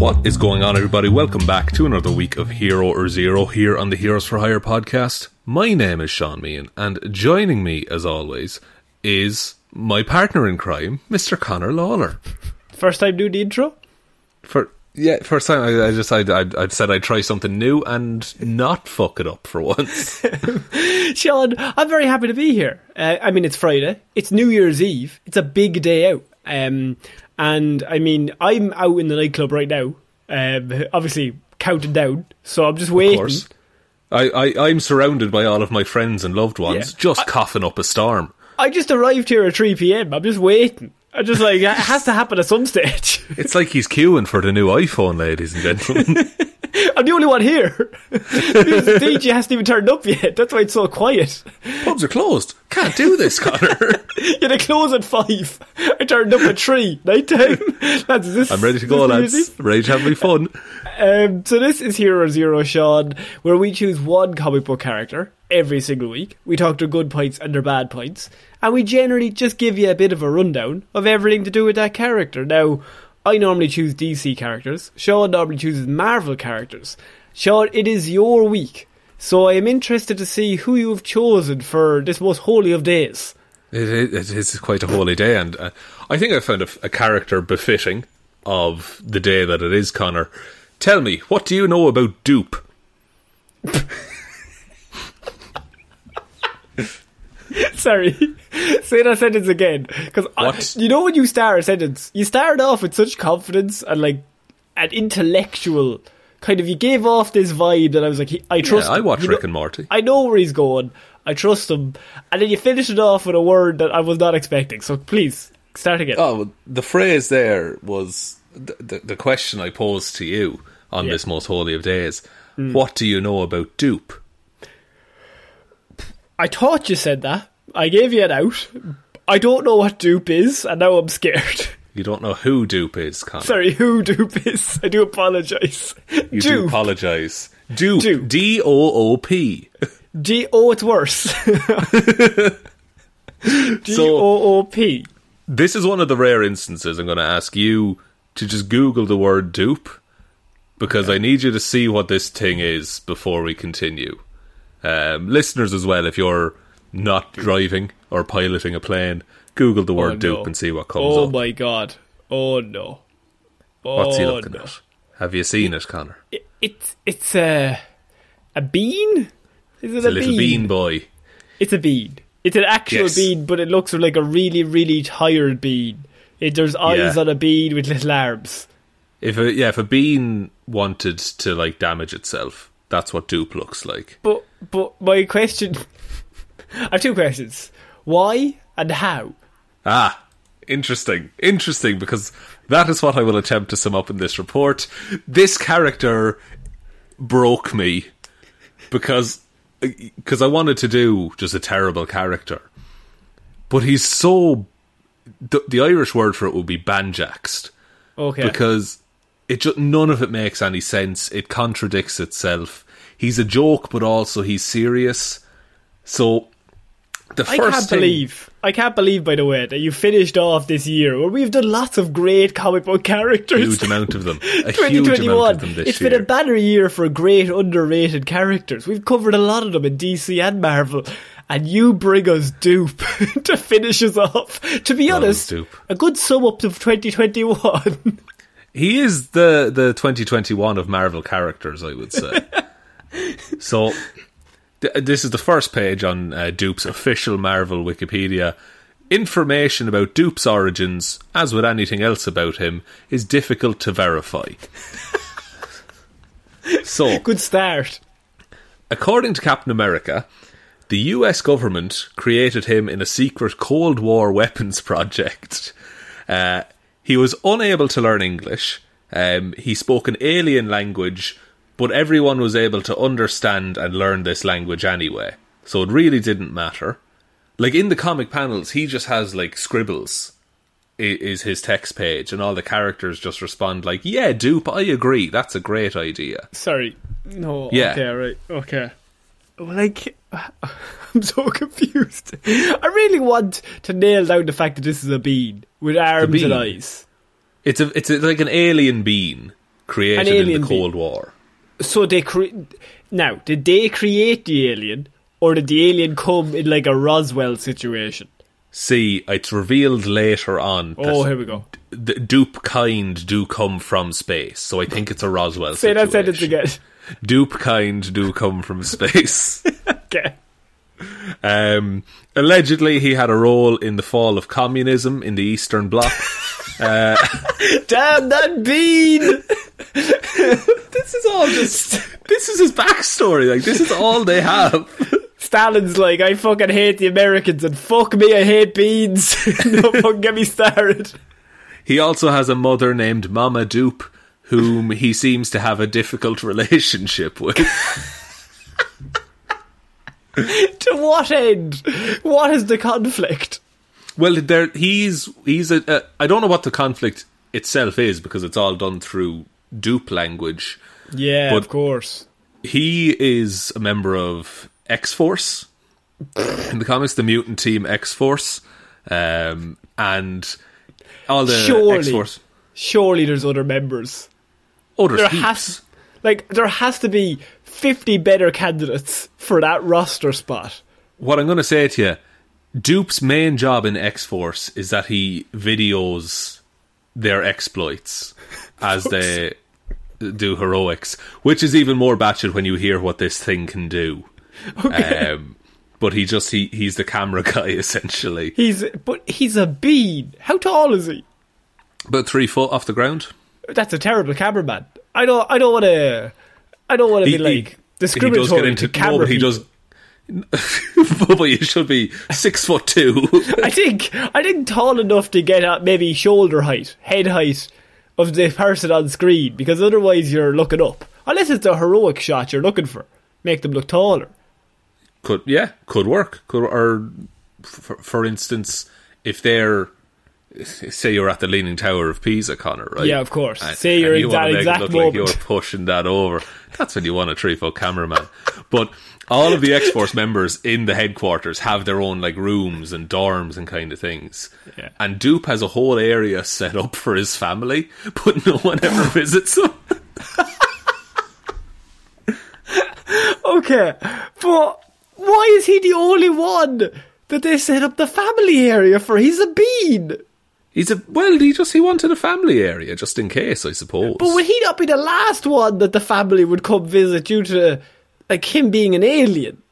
What is going on, everybody? Welcome back to another week of Hero or Zero here on the Heroes for Hire podcast. My name is Sean Meehan, and joining me, as always, is my partner in crime, Mr. Connor Lawler. First time doing the intro? First time. I said I'd try something new and not fuck it up for once. Sean, I'm very happy to be here. It's Friday. It's New Year's Eve. It's a big day out. I'm out in the nightclub right now, obviously counting down, so I'm just waiting. Of course. I'm surrounded by all of my friends and loved ones, just coughing up a storm. I just arrived here at 3pm, I'm just waiting. I'm just like, it has to happen at some stage. It's like he's queuing for the new iPhone, ladies and gentlemen. I'm the only one here. The DJ hasn't even turned up yet. That's why it's so quiet. Pubs are closed. Can't do this, Connor. Yeah, they close at 5. I turned up at 3. Nighttime. I'm ready to go, lads. Easy? Ready to have me fun. So this is Hero Zero, Sean, where we choose one comic book character every single week. We talk their good points and their bad points. And we generally just give you a bit of a rundown of everything to do with that character. Now, I normally choose DC characters. Sean normally chooses Marvel characters. Sean, it is your week, so I am interested to see who you have chosen for this most holy of days. It is quite a holy day, and I think I found a character befitting of the day that it is, Connor. Tell me, what do you know about Doop? Sorry, say that sentence again. Because you know when you start a sentence, you start off with such confidence and like an intellectual kind of. You gave off this vibe that I was like, I trust. Yeah, I watch Rick and Morty. I know where he's going. I trust him. And then you finish it off with a word that I was not expecting. So please start again. Oh, well, the phrase there was the question I posed to you on this most holy of days. Mm. What do you know about Doop? I thought you said that. I gave you an out. I don't know what Doop is, and now I'm scared. You don't know who Doop is, Connor. Sorry, who Doop is. I do apologise. You Doop. Do apologise. Doop. Doop. D-O-O-P. D-O, it's worse. D-O-O-P. So, this is one of the rare instances I'm going to ask you to just Google the word Doop, because I need you to see what this thing is before we continue. Listeners as well, if you're not driving or piloting a plane, Google the word Doop and see what comes up. Oh my god. Oh no. What's he looking at? Have you seen it, Connor? It's a bean? Is it a bean? It's a little bean boy. It's a bead. It's an actual bead, but it looks like a really, really tired bead. There's eyes on a bead with little arms. If a bean wanted to like damage itself, that's what Doop looks like. But my question are two questions: why and how? Ah. Interesting, because that is what I will attempt to sum up in this report. This character broke me because I wanted to do just a terrible character. But he's so... The Irish word for it would be banjaxed. Okay. Because none of it makes any sense. It contradicts itself. He's a joke, but also he's serious. So... I can't believe, by the way, that you finished off this year where we've done lots of great comic book characters. Huge amount of them. A huge amount of them this year. It's been a banner year for great underrated characters. We've covered a lot of them in DC and Marvel. And you bring us Doop to finish us off. To be honest, a good sum up of 2021. He is the 2021 of Marvel characters, I would say. So... This is the first page on Doop's official Marvel Wikipedia. Information about Doop's origins, as with anything else about him, is difficult to verify. So, good start. According to Captain America, the US government created him in a secret Cold War weapons project. He was unable to learn English. He spoke an alien language, but everyone was able to understand and learn this language anyway. So it really didn't matter. Like, in the comic panels, he just has, like, scribbles is his text page. And all the characters just respond like, yeah, Doop, I agree. That's a great idea. Sorry. No. Yeah. Okay, right. Okay. Like, I'm so confused. I really want to nail down the fact that this is a bean with arms and eyes. It's like an alien bean created in the Cold War. So now, did they create the alien, or did the alien come in like a Roswell situation? See, it's revealed later on. Oh, here we go. The Doop kind do come from space, so I think it's a Roswell situation. Say that sentence again. Doop kind do come from space. Okay. Allegedly, he had a role in the fall of communism in the Eastern Bloc. Damn that bean! This is all just... This is his backstory. Like, this is all they have. Stalin's like, I fucking hate the Americans, and fuck me, I hate beans. Don't fucking get me started. He also has a mother named Mama Doop, whom he seems to have a difficult relationship with. To what end? What is the conflict? Well, he's I don't know what the conflict itself is, because it's all done through Doop language. Yeah, but of course. He is a member of X-Force. In the comics, the mutant team X-Force. And all the X-Force. Surely there's other members. There has to be 50 better candidates for that roster spot. What I'm going to say to you, Doop's main job in X-Force is that he videos their exploits as they do heroics, which is even more batshit when you hear what this thing can do. Okay. But he's the camera guy, essentially. He's a bean. How tall is he? About 3 foot off the ground. That's a terrible cameraman. I don't want to be like discriminatory to camera. No, but he does. But you should be 6'2". I think tall enough to get at maybe shoulder height, head height of the person on screen, because otherwise you're looking up. Unless it's a heroic shot you're looking for, make them look taller. Could work. For instance, if they're, say you're at the Leaning Tower of Pisa, Connor, right? Yeah, of course. Say you're in that exact moment. Like you're pushing that over. That's when you want a 3 foot cameraman. But all of the X-Force members in the headquarters have their own like rooms and dorms and kind of things. Yeah. And Doop has a whole area set up for his family, but no one ever visits him. Okay, but why is he the only one that they set up the family area for? He's a bean. He wanted a family area just in case, I suppose. But would he not be the last one that the family would come visit due to, like, him being an alien?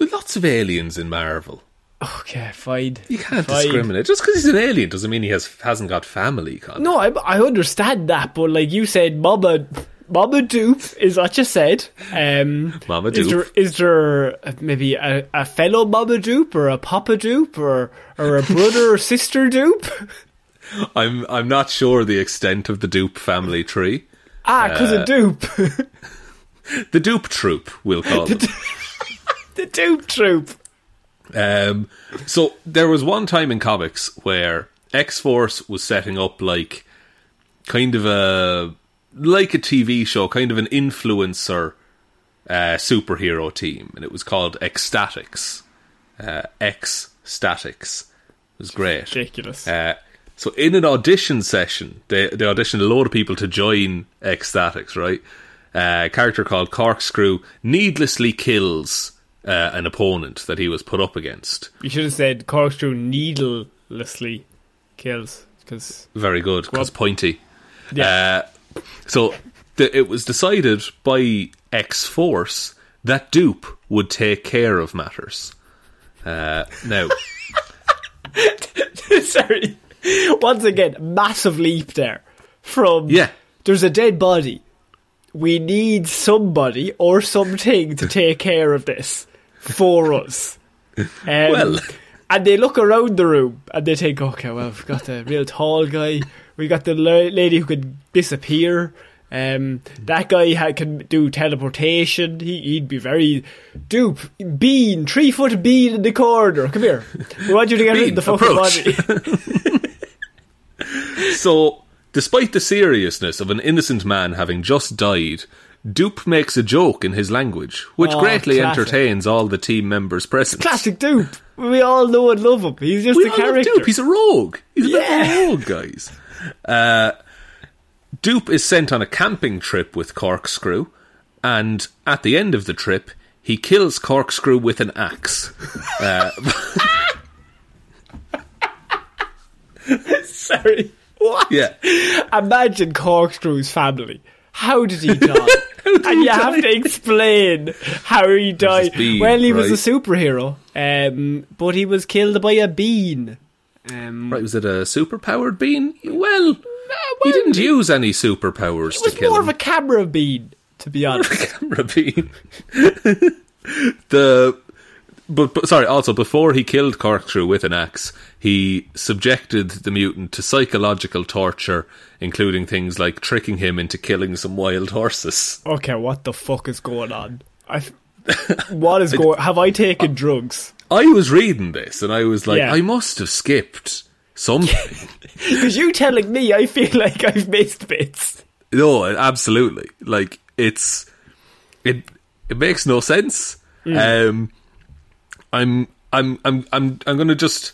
There are lots of aliens in Marvel. Okay, fine. You can't discriminate. Just because he's an alien doesn't mean he hasn't got family, Connor. No, I understand that, but like you said, Mama Doop is what you said. Mama Doop. Is there maybe a fellow Mama Doop or a Papa Doop or a brother or sister Doop? I'm not sure the extent of the Doop family tree. Ah, because of Doop. The Doop Troop, we'll call it. The Doop Troop. So there was one time in comics where X-Force was setting up like kind of a TV show, kind of an influencer superhero team, and it was called X-Statix. X-Statix. It was great. Ridiculous. So in an audition session, they auditioned a load of people to join X-Statix, right? A character called Corkscrew needlessly kills an opponent that he was put up against. You should have said Corkscrew needlessly kills. Very good, because pointy. Yeah. So it was decided by X-Force that Doop would take care of matters. Now... Sorry. Once again, massive leap there. There's a dead body. We need somebody or something to take care of this for us. And they look around the room and they think, okay, well, we've got the real tall guy. We got the lady who could disappear. That guy can do teleportation. He'd be very... Doop, bean, 3-foot bean in the corner. Come here. We want you to get rid of the fucking body. So... Despite the seriousness of an innocent man having just died, Doop makes a joke in his language, which greatly entertains all the team members present. Classic Doop. We all know and love him. He's just a character. Doop. He's a rogue. He's a rogue, guys. Doop is sent on a camping trip with Corkscrew, and at the end of the trip, he kills Corkscrew with an axe. Sorry. What? Yeah. Imagine Corkscrew's family. How did he die? Have to explain how he died. Well, he was a superhero, but he was killed by a bean. Was it a superpowered bean? Well, he didn't use any superpowers to kill him. It was more of a camera bean, to be honest. Also, before he killed Corkscrew with an axe, he subjected the mutant to psychological torture, including things like tricking him into killing some wild horses. Okay, what the fuck is going on? Have I taken drugs? I was reading this, and I was like, I must have skipped something. Because you telling me, I feel like I've missed bits. No, absolutely. Like, it makes no sense. I'm going to just...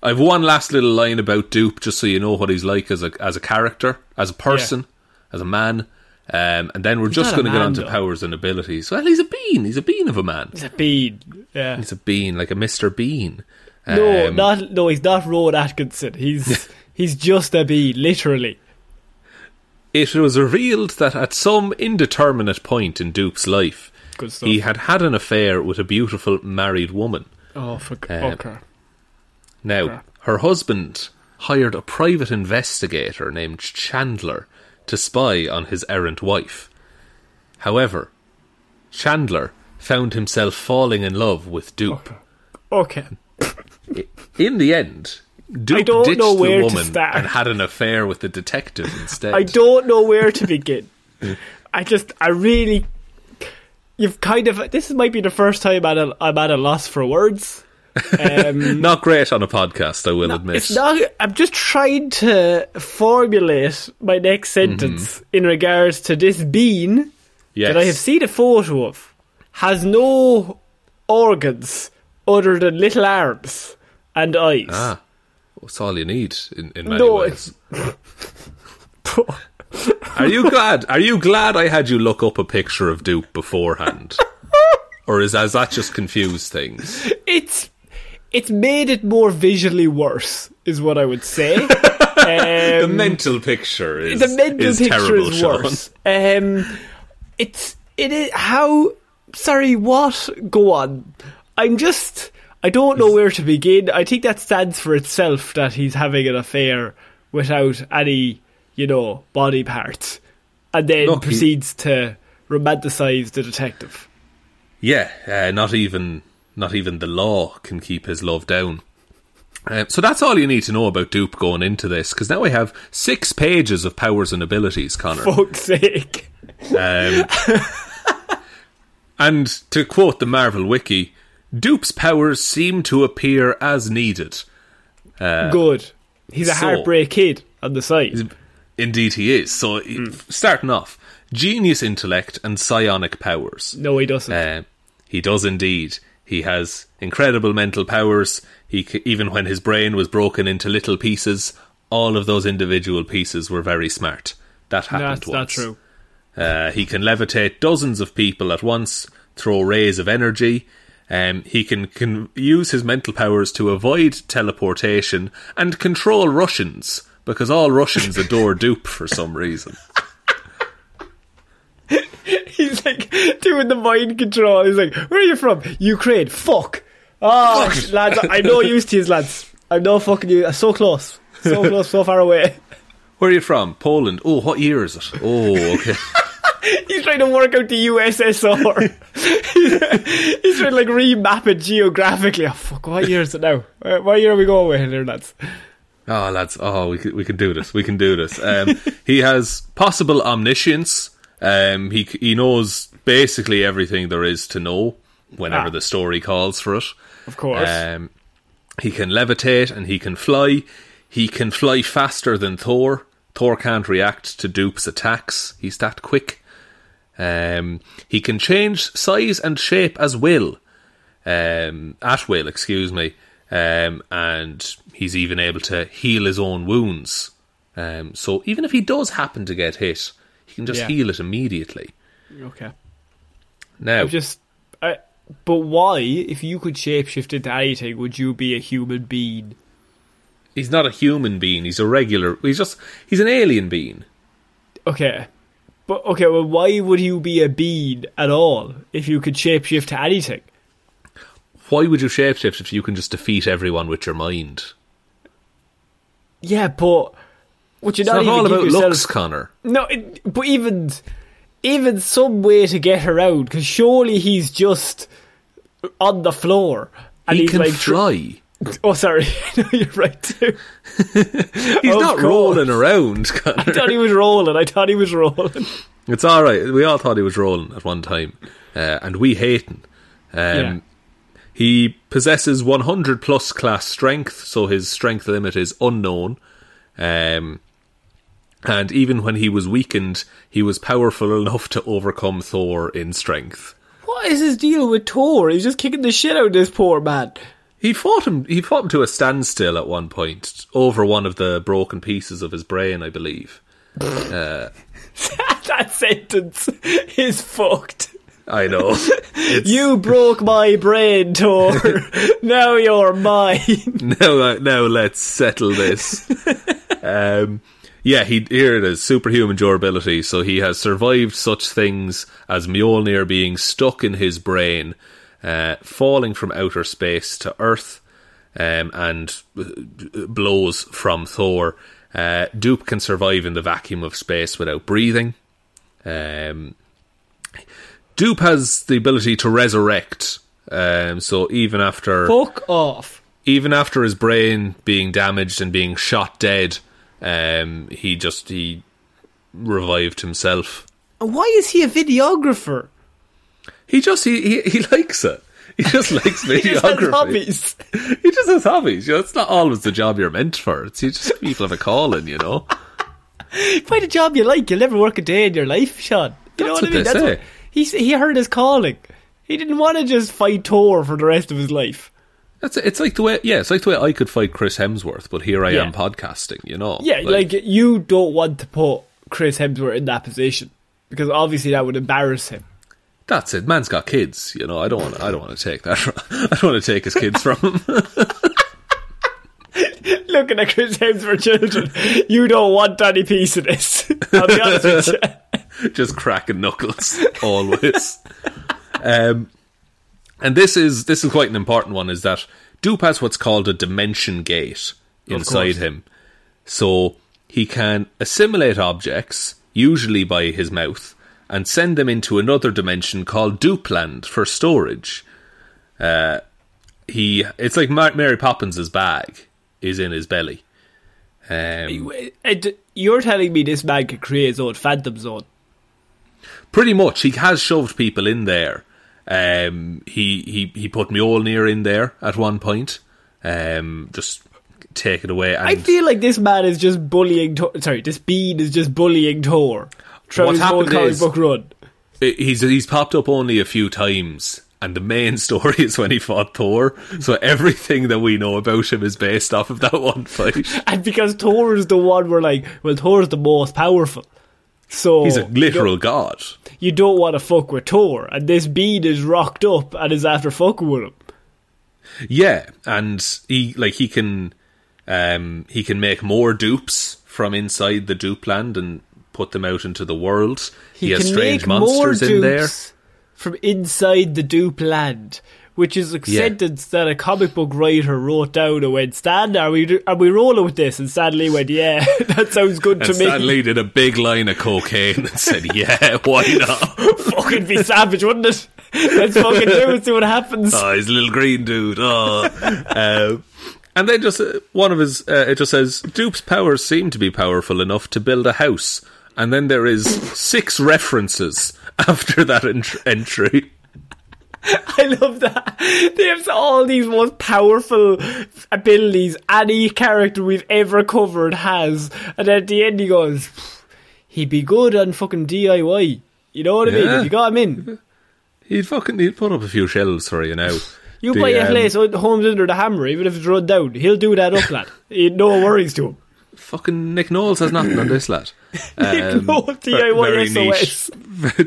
I have one last little line about Doop, just so you know what he's like as a character, as a person, as a man, and then we're just going to get on to powers and abilities. Well, he's a bean. He's a bean of a man. He's a bean. Yeah, he's a bean, like a Mr. Bean. No, he's not Rowan Atkinson. He's just a bean, literally. It was revealed that at some indeterminate point in Doop's life, he had an affair with a beautiful married woman. Oh, for okay. Now, her husband hired a private investigator named Chandler to spy on his errant wife. However, Chandler found himself falling in love with Doop. Okay. In the end, Doop ditched the woman and had an affair with the detective instead. I don't know where to begin. You've kind of... This might be the first time I'm at a loss for words. Not great on a podcast, I will admit. I'm just trying to formulate my next sentence in regards to this bean that I have seen a photo of has no organs other than little arms and eyes. Ah, that's all you need in many ways. Are you glad I had you look up a picture of Doop beforehand? Or has that just confused things? It's made it more visually worse, is what I would say. The mental picture is terrible, Sean. Worse. Go on. I don't know where to begin. I think that stands for itself, that he's having an affair without any, body parts, and then proceeds to romanticize the detective. Yeah, not even the law can keep his love down. So that's all you need to know about Doop going into this, because now I have 6 pages of powers and abilities, Connor. Fuck's sake. And to quote the Marvel Wiki, Doop's powers seem to appear as needed. Good. He's a heartbreak kid on the side. Indeed he is. So, starting off, genius intellect and psionic powers. No, he doesn't. He does indeed. He has incredible mental powers. Even when his brain was broken into little pieces, all of those individual pieces were very smart. That happened once. That's not true. He can levitate dozens of people at once, throw rays of energy. He can use his mental powers to avoid teleportation and control Russians, because all Russians adore Doop for some reason. He's like doing the mind control. He's like, where are you from? Ukraine. Fuck. Oh, fuck. Lads, I'm no use to these lads. I'm no fucking use. So close. So close, so far away. Where are you from? Poland. Oh, what year is it? Oh, okay. He's trying to work out the USSR. He's trying to remap it geographically. Oh, fuck, what year is it now? What year are we going with here, lads? Oh, lads, we can do this. We can do this. He has possible omniscience. He knows basically everything there is to know whenever the story calls for it. Of course. He can levitate and he can fly. He can fly faster than Thor. Thor can't react to Doop's attacks. He's that quick. He can change size and shape at will. And he's even able to heal his own wounds. So even if he does happen to get hit, he can just heal it immediately. Okay. Now, but why, if you could shapeshift into anything, would you be a human being? He's not a human being. He's a regular. He's an alien being. Okay. But, well, why would you be a being at all if you could shapeshift to anything? Why would you shapeshift if you can just defeat everyone with your mind? Yeah, but... Would you it's not all about yourself... looks, Connor. No, but even some way to get around, because surely he's just on the floor. And he can fly. Oh, sorry. No, you're right, too. He's not rolling around, Connor. I thought he was rolling. It's all right. We all thought he was rolling at one time. And we hate him. He possesses 100-plus class strength, so his strength limit is unknown. And even when he was weakened, he was powerful enough to overcome Thor in strength. What is his deal with Thor? He's just kicking the shit out of this poor man. He fought him to a standstill at one point, over one of the broken pieces of his brain, I believe. That sentence is fucked. I know. You broke my brain, Thor. Now you're mine. Now let's settle this. Here it is, superhuman durability. So he has survived such things as Mjolnir being stuck in his brain, falling from outer space to Earth, and blows from Thor. Doop can survive in the vacuum of space without breathing. Doop has the ability to resurrect. So even after... Fuck off. Even after his brain being damaged and being shot dead, he revived himself. Why is he a videographer? He likes it. He just likes videography. He just has hobbies. It's not always the job you're meant for. It's just people have a calling, Find a job you like. You'll never work a day in your life, Sean. That's what I mean. He heard his calling. He didn't want to just fight Thor for the rest of his life. It's like the way I could fight Chris Hemsworth, but here I am podcasting, Yeah, like you don't want to put Chris Hemsworth in that position, because obviously that would embarrass him. That's it. Man's got kids, I don't want to take that. I don't want to take his kids from him. Looking at Chris Hemsworth children, you don't want any piece of this. I'll be honest with you. Just cracking knuckles, always. And this is quite an important one, is that Doop has what's called a dimension gate inside him. So he can assimilate objects, usually by his mouth, and send them into another dimension called Doopland for storage. It's like Mary Poppins' bag is in his belly. You're telling me this man can create his own Phantom Zone? Pretty much. He has shoved people in there. He put Mjolnir in there at one point. Just take it away. And I feel like this man is just bullying... this bean is just bullying Thor. What happened is... book run. He's popped up only a few times... And the main story is when he fought Thor. So everything that we know about him is based off of that one fight. And because Thor is the one we're like, well, Thor's the most powerful. So he's a literal god. You don't want to fuck with Thor. And this bean is rocked up and is after fucking with him. Yeah, and he can make more dupes from inside the Doopland and put them out into the world. He has strange monsters in there. From inside the Doopland, which is a sentence that a comic book writer wrote down and went, Stan, are we rolling with this? And Stan Lee went, yeah, that sounds good to me. Stan Lee did a big line of cocaine and said, yeah, why not? Fucking be savage, wouldn't it? Let's fucking do it, see what happens. Oh, he's a little green dude. Oh. And then just one of his, it just says, Doop's powers seem to be powerful enough to build a house. And then there is 6 references after that entry. I love that. They have all these most powerful abilities any character we've ever covered has. And at the end he goes, he'd be good on fucking DIY. You know what I mean? If you got him in. He'd put up a few shelves for you now. You buy a place, homes under the hammer, even if it's run down. He'll do that up, lad. No worries to him. Fucking Nick Knowles has nothing on this, lad. Nick Knowles, DIY SOS.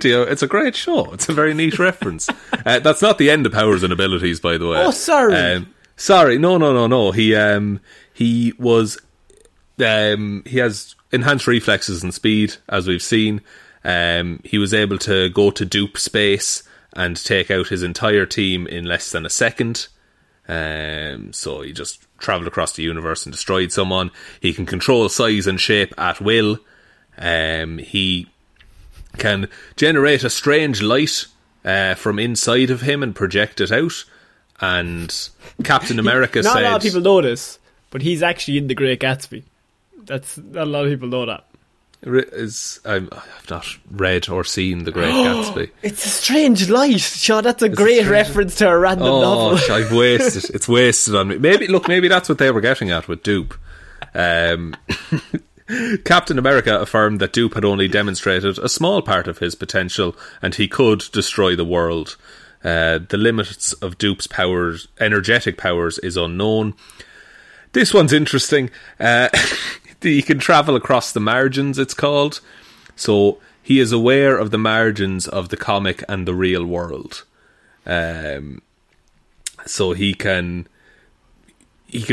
It's a great show. It's a very neat reference. That's not the end of Powers and Abilities, by the way. Oh, sorry. Sorry. No. He has enhanced reflexes and speed, as we've seen. He was able to go to Doop space and take out his entire team in less than a second. So he just travelled across the universe and destroyed someone. He can control size and shape at will. He can generate a strange light from inside of him and project it out. And Captain America said... Not a lot of people know this, but he's actually in The Great Gatsby. Not a lot of people know that. I've not read or seen The Great Gatsby. It's a strange light, Sean. That's a great reference to a random novel. Oh, I've wasted. It's wasted on me. Maybe that's what they were getting at with Doop. Captain America affirmed that Doop had only demonstrated a small part of his potential, and he could destroy the world. The limits of Doop's powers, energetic powers, is unknown. This one's interesting. He can travel across the margins, it's called. So he is aware of the margins of the comic and the real world. So he can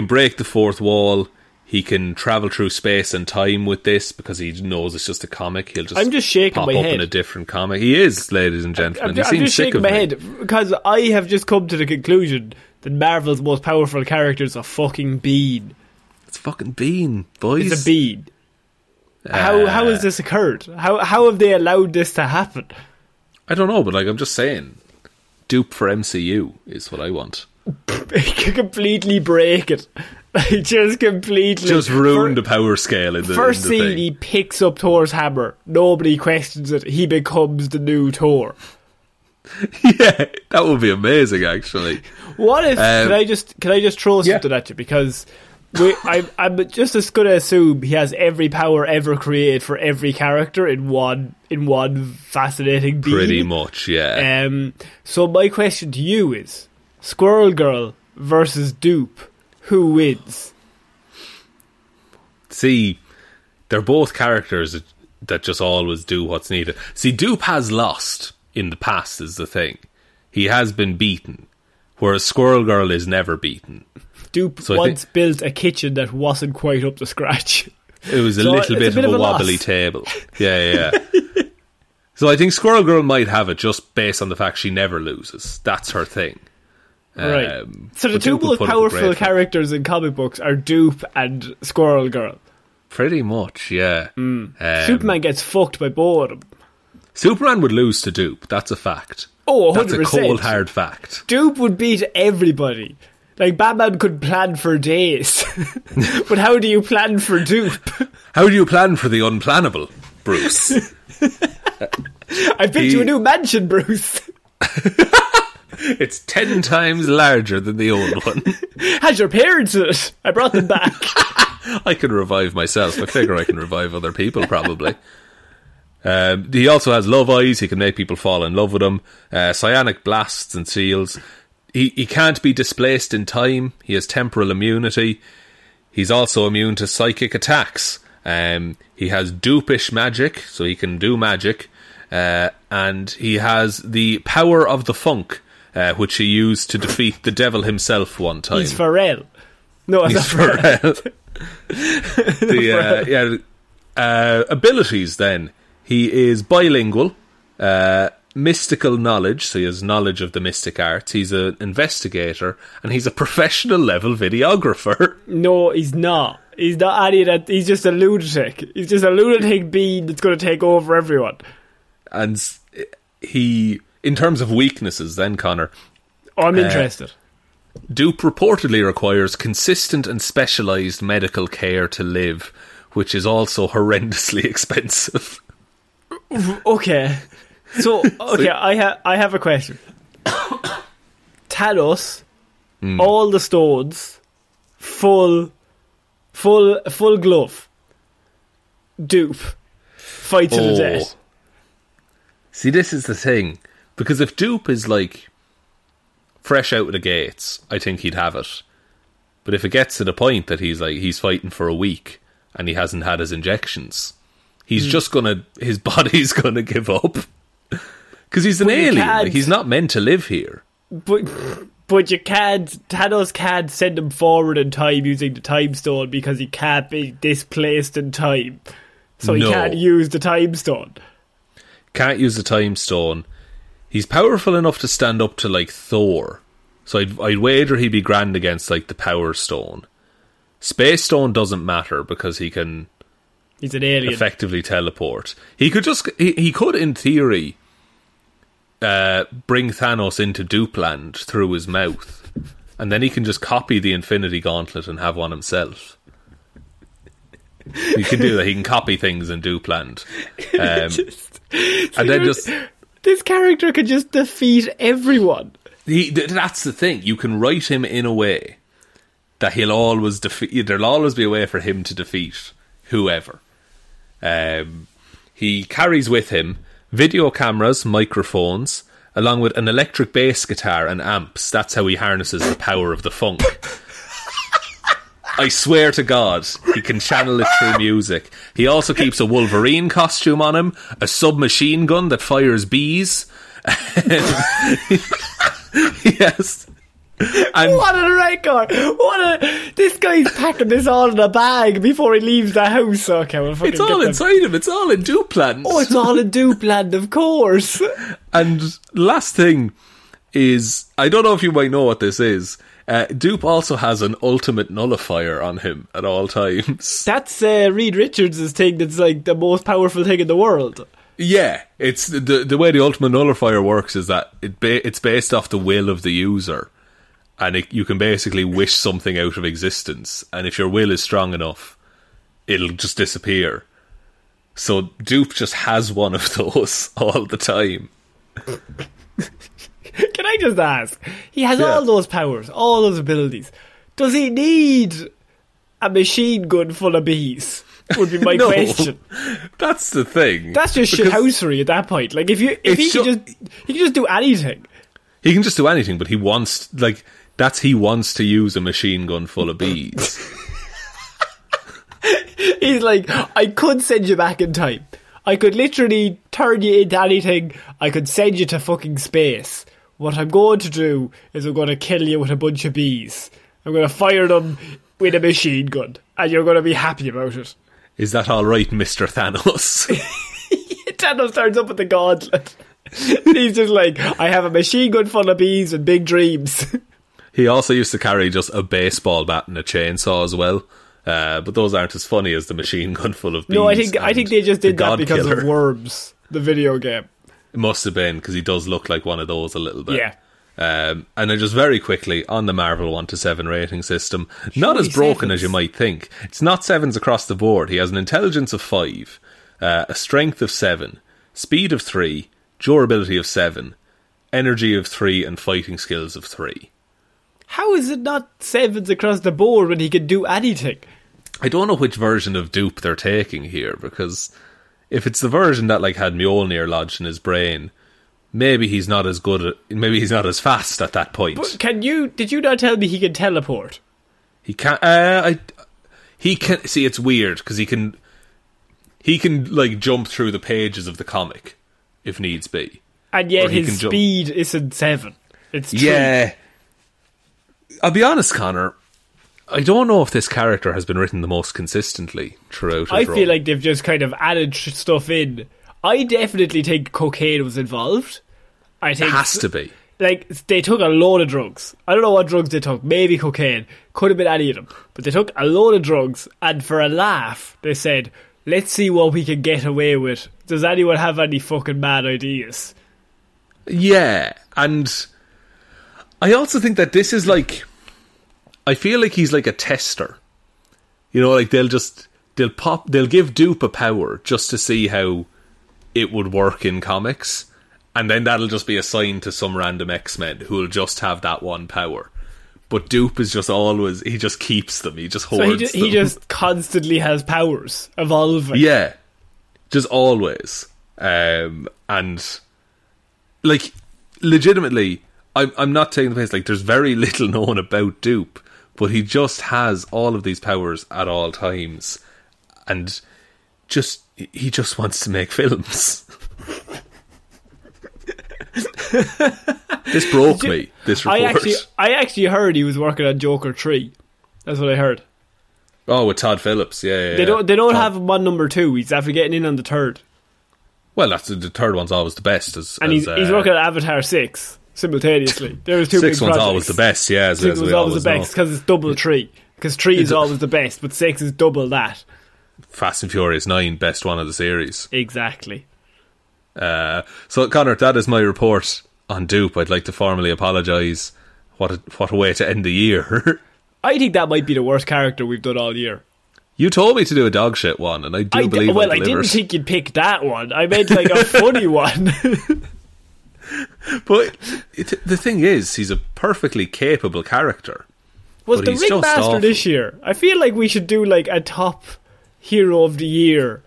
break the fourth wall. He can travel through space and time with this because he knows it's just a comic. He'll just pop up in a different comic. He is, ladies and gentlemen. I'm just shaking my head because I have just come to the conclusion that Marvel's most powerful characters are fucking Bean. It's fucking Bean, boys. It's a bean. How has this occurred? How have they allowed this to happen? I don't know, but I'm just saying, Doop for MCU is what I want. Completely break it. Just ruin the power scale in the first scene. He picks up Thor's hammer. Nobody questions it. He becomes the new Thor. Yeah, that would be amazing. Actually, what if? Can I just throw something at you because. I'm just going to assume he has every power ever created for every character in one fascinating beam. Pretty much, yeah. So my question to you is, Squirrel Girl versus Doop, who wins? See, they're both characters that just always do what's needed. See, Doop has lost in the past is the thing. He has been beaten, whereas Squirrel Girl is never beaten. Doop built a kitchen that wasn't quite up to scratch. It was a bit of a wobbly table. Yeah. So I think Squirrel Girl might have it just based on the fact she never loses. That's her thing. Right. So the two most powerful characters in comic books are Doop and Squirrel Girl. Pretty much, yeah. Superman gets fucked by boredom. Superman would lose to Doop, that's a fact. Oh, 100%. That's a cold, hard fact. Doop would beat everybody. Like, Batman could plan for days. But how do you plan for Doop? How do you plan for the unplannable, Bruce? I picked you a new mansion, Bruce. It's 10 times larger than the old one. Has your parents in it? I brought them back. I can revive myself. I figure I can revive other people, probably. He also has love eyes. He can make people fall in love with him. Psionic blasts and seals. He can't be displaced in time. He has temporal immunity. He's also immune to psychic attacks. He has doopish magic, so he can do magic. And he has the power of the funk, which he used to defeat the devil himself one time. He's Pharrell. No, I'm not Pharrell. Abilities, then. He is bilingual, mystical knowledge, so he has knowledge of the mystic arts. He's an investigator, and he's a professional level videographer. No, he's not. He's not any of that. He's just a lunatic. He's just a lunatic being that's going to take over everyone. And he, in terms of weaknesses, then, Connor. Oh, I'm interested. Doop reportedly requires consistent and specialised medical care to live, which is also horrendously expensive. Okay, I have a question. Thanos, all the stones, full glove. Doop, fight to the death. See, this is the thing, because if Doop is like fresh out of the gates, I think he'd have it. But if it gets to the point that he's fighting for a week and he hasn't had his injections, he's just gonna, his body's gonna give up, because he's an alien. Like, he's not meant to live here. But you can't. Thanos can't send him forward in time using the time stone because he can't be displaced in time. So he can't use the time stone. Can't use the time stone. He's powerful enough to stand up to, like, Thor. So I'd wager he'd be grand against, like, the Power Stone. Space Stone doesn't matter because he can... He's an alien. ...effectively teleport. He could just... He could, in theory, bring Thanos into Doopland through his mouth. And then he can just copy the Infinity Gauntlet and have one himself. He can do that. He can copy things in Doopland. This character can just defeat everyone. That's the thing. You can write him in a way that he'll always defeat. There'll always be a way for him to defeat whoever. He carries with him video cameras, microphones, along with an electric bass guitar and amps. That's how he harnesses the power of the funk. I swear to God, he can channel it through music. He also keeps a Wolverine costume on him, a submachine gun that fires bees. Yes. And what a record! This guy's packing this all in a bag before he leaves the house. Okay, we'll fucking inside him. It's all in Doopland. Oh, it's all in Doopland, of course. And last thing is, I don't know if you might know what this is. Doop also has an ultimate nullifier on him at all times. That's Reed Richards' thing. That's like the most powerful thing in the world. Yeah, it's the way the ultimate nullifier works is that it's based off the will of the user, and you can basically wish something out of existence. And if your will is strong enough, it'll just disappear. So Doop just has one of those all the time. Can I just ask? He has all those powers, all those abilities. Does he need a machine gun full of bees? Would be my question. That's the thing. That's just shithousery at that point. Like, he can just do anything. He can just do anything, but he wants to use a machine gun full of bees. He's like, I could send you back in time. I could literally turn you into anything. I could send you to fucking space. What I'm going to do is I'm going to kill you with a bunch of bees. I'm going to fire them with a machine gun. And you're going to be happy about it. Is that alright, Mr. Thanos? Thanos turns up with the gauntlet. And he's just like, I have a machine gun full of bees and big dreams. He also used to carry just a baseball bat and a chainsaw as well. But those aren't as funny as the machine gun full of bees. No, I think they just did that because of Worms, the video game. It must have been, because he does look like one of those a little bit. Yeah. And then just very quickly, on the Marvel 1-7 rating system, not as broken as you might think. It's not 7s across the board. He has an intelligence of 5, a strength of 7, speed of 3, durability of 7, energy of 3, and fighting skills of 3. How is it not 7s across the board when he can do anything? I don't know which version of Doop they're taking here, because if it's the version that like had Mjolnir lodged in his brain, maybe he's not as good. Maybe he's not as fast at that point. But can you? Did you not tell me he can teleport? He can. He can. See, it's weird because he can. He can like jump through the pages of the comic if needs be, and yet his speed isn't 7. It's 3. Yeah. I'll be honest, Connor. I don't know if this character has been written the most consistently throughout. I feel like they've just kind of added stuff in. I definitely think cocaine was involved. I think it has to be. Like, they took a load of drugs. I don't know what drugs they took. Maybe cocaine. Could have been any of them. But they took a load of drugs, and for a laugh, they said, let's see what we can get away with. Does anyone have any fucking mad ideas? Yeah, and I also think that this is like, I feel like he's like a tester. You know, like they'll give Doop a power just to see how it would work in comics, and then that'll just be assigned to some random X-Men who will just have that one power. But Doop is just always, he just keeps them, he just hoards them. He just constantly has powers evolving. Yeah, just always. And like, legitimately, I'm not taking the piss. Like, there's very little known about Doop, but he just has all of these powers at all times, and just he just wants to make films. This broke me, this report. I actually heard he was working on Joker 3. That's what I heard. Oh, with Todd Phillips, yeah. They don't have him on number 2. He's after getting in on the 3rd. Well, that's the 3rd one's always the best. He's working on Avatar 6 simultaneously. There was 6 one's always the best, yeah. 6 was always the best because it's double 3. Because 3 is always the best, but 6 is double that. Fast and Furious 9, best one of the series. Exactly. So, Connor, that is my report on Doop. I'd like to formally apologise. What a way to end the year. I think that might be the worst character we've done all year. You told me to do a dog shit one, and I believe well, I didn't think you'd pick that one. I meant like a funny one. But the thing is, he's a perfectly capable character. Was the Ringmaster this year? I feel like we should do like a top hero of the year,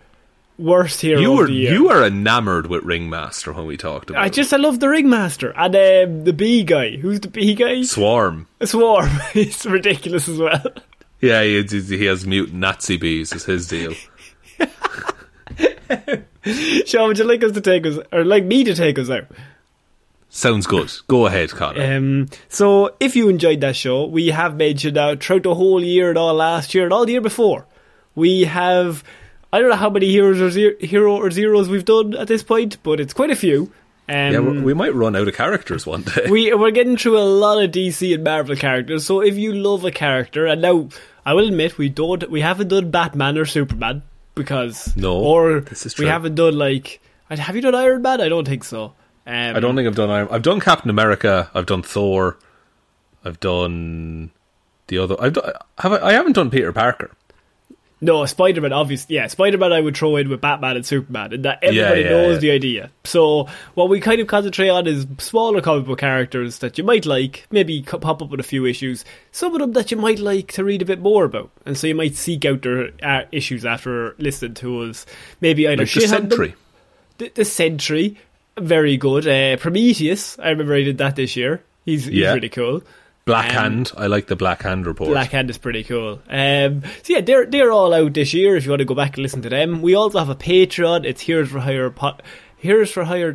worst hero of the year. You were enamoured with Ringmaster when we talked about it. I love the Ringmaster and the bee guy. Who's the bee guy? Swarm. He's ridiculous as well. Yeah, he has mutant Nazi bees is his deal. Sean, would you like us to take us, or like me to take us out? Sounds good. Go ahead, Connor. So if you enjoyed that show, we have mentioned out throughout the whole year and all last year and all the year before, we have, I don't know how many heroes or zeros we've done at this point, but it's quite a few. Yeah, we might run out of characters one day. We're getting through a lot of DC and Marvel characters, so if you love a character, and now, I will admit, we haven't done Batman or Superman, because... No, or this is true. We haven't done, like... Have you done Iron Man? I don't think so. I don't think I've done Iron Man. I've done Captain America, I've done Thor, I've done... the other... I haven't done Peter Parker. No, Spider-Man, obviously. Yeah, Spider-Man I would throw in with Batman and Superman, and that everybody knows the idea. So what we kind of concentrate on is smaller comic book characters that you might like, maybe pop up with a few issues, some of them that you might like to read a bit more about, and so you might seek out their issues after listening to us. Maybe either like The Sentry. The Sentry, very good. Prometheus, I remember I did that this year. He's really cool. Blackhand, I like the Blackhand report. Blackhand is pretty cool. So yeah, they're all out this year if you want to go back and listen to them. We also have a Patreon. It's patreon.com/Heroes for Hire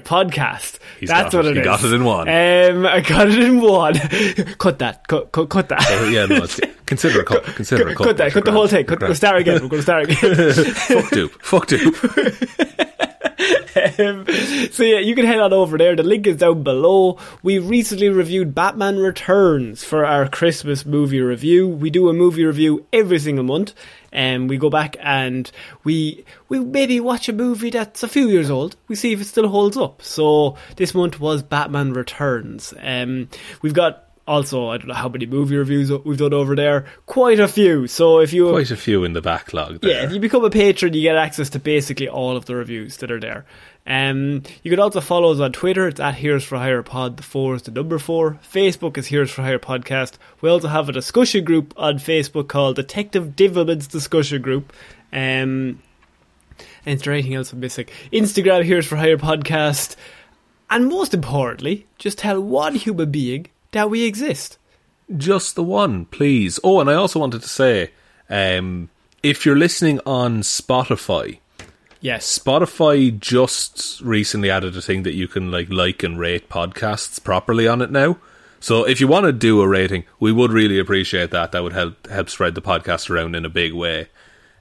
podcast. That's what it is. You got it in one. I got it in one. Cut that. Cut that. Yeah, no, consider a cut. Cut that. Cut the whole thing. We're going to start again. Fuck Doop. So yeah, you can head on over there. The link is down below. We recently reviewed Batman Returns for our Christmas movie review. We do a movie review every single month. We go back and we maybe watch a movie that's a few years old. We see if it still holds up. So this month was Batman Returns. We've got also, I don't know how many movie reviews we've done over there. Quite a few. So if you... Quite a few in the backlog there. Yeah, if you become a patron, you get access to basically all of the reviews that are there. You can also follow us on Twitter. It's at Heroes for Hire Pod. The 4 is the number 4. Facebook is Heroes for Hire Podcast. We also have a discussion group on Facebook called Detective Divilman's Discussion Group. And is there anything else I'm missing? Instagram, Heroes for Hire Podcast. And most importantly, just tell one human being that we exist. Just the one, please. Oh, and I also wanted to say, if you're listening on Spotify, yes, Spotify just recently added a thing that you can like and rate podcasts properly on it now. So if you want to do a rating, we would really appreciate that. That would help spread the podcast around in a big way.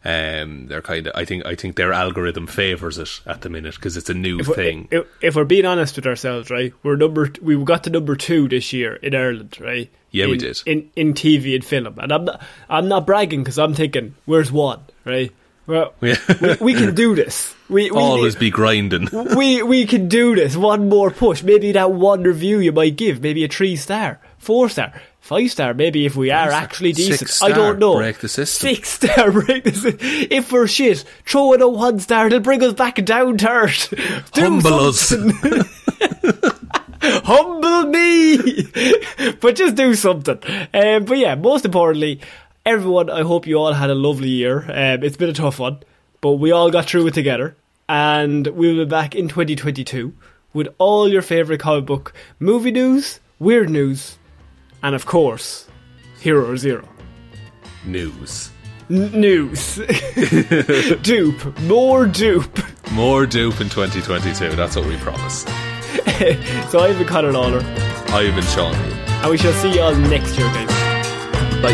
They're kind of, I think their algorithm favors it at the minute because it's a new thing. If we're being honest with ourselves, right, we got to number 2 this year in Ireland, right? Yeah, we did in TV and film, and I'm not bragging because I'm thinking, where's one, right? Well, yeah. we can do this. We always be grinding. we can do this. One more push, maybe that one review you might give, maybe a 3-star. 4-star, 5-star, maybe if we are actually decent. 6-star, I don't know. Break the system. 6-star, break the system. If we're shit, throw in a 1-star, it'll bring us back down to earth. Humble us. Humble me. But just do something. But yeah, most importantly, everyone, I hope you all had a lovely year. It's been a tough one, but we all got through it together. And we'll be back in 2022 with all your favourite comic book movie news, weird news, and of course, Hero or Zero. News. News. Doop. More Doop. More Doop in 2022. That's what we promised. So I've been Connor Lawler. I've been Sean. And we shall see you all next year, guys. Bye.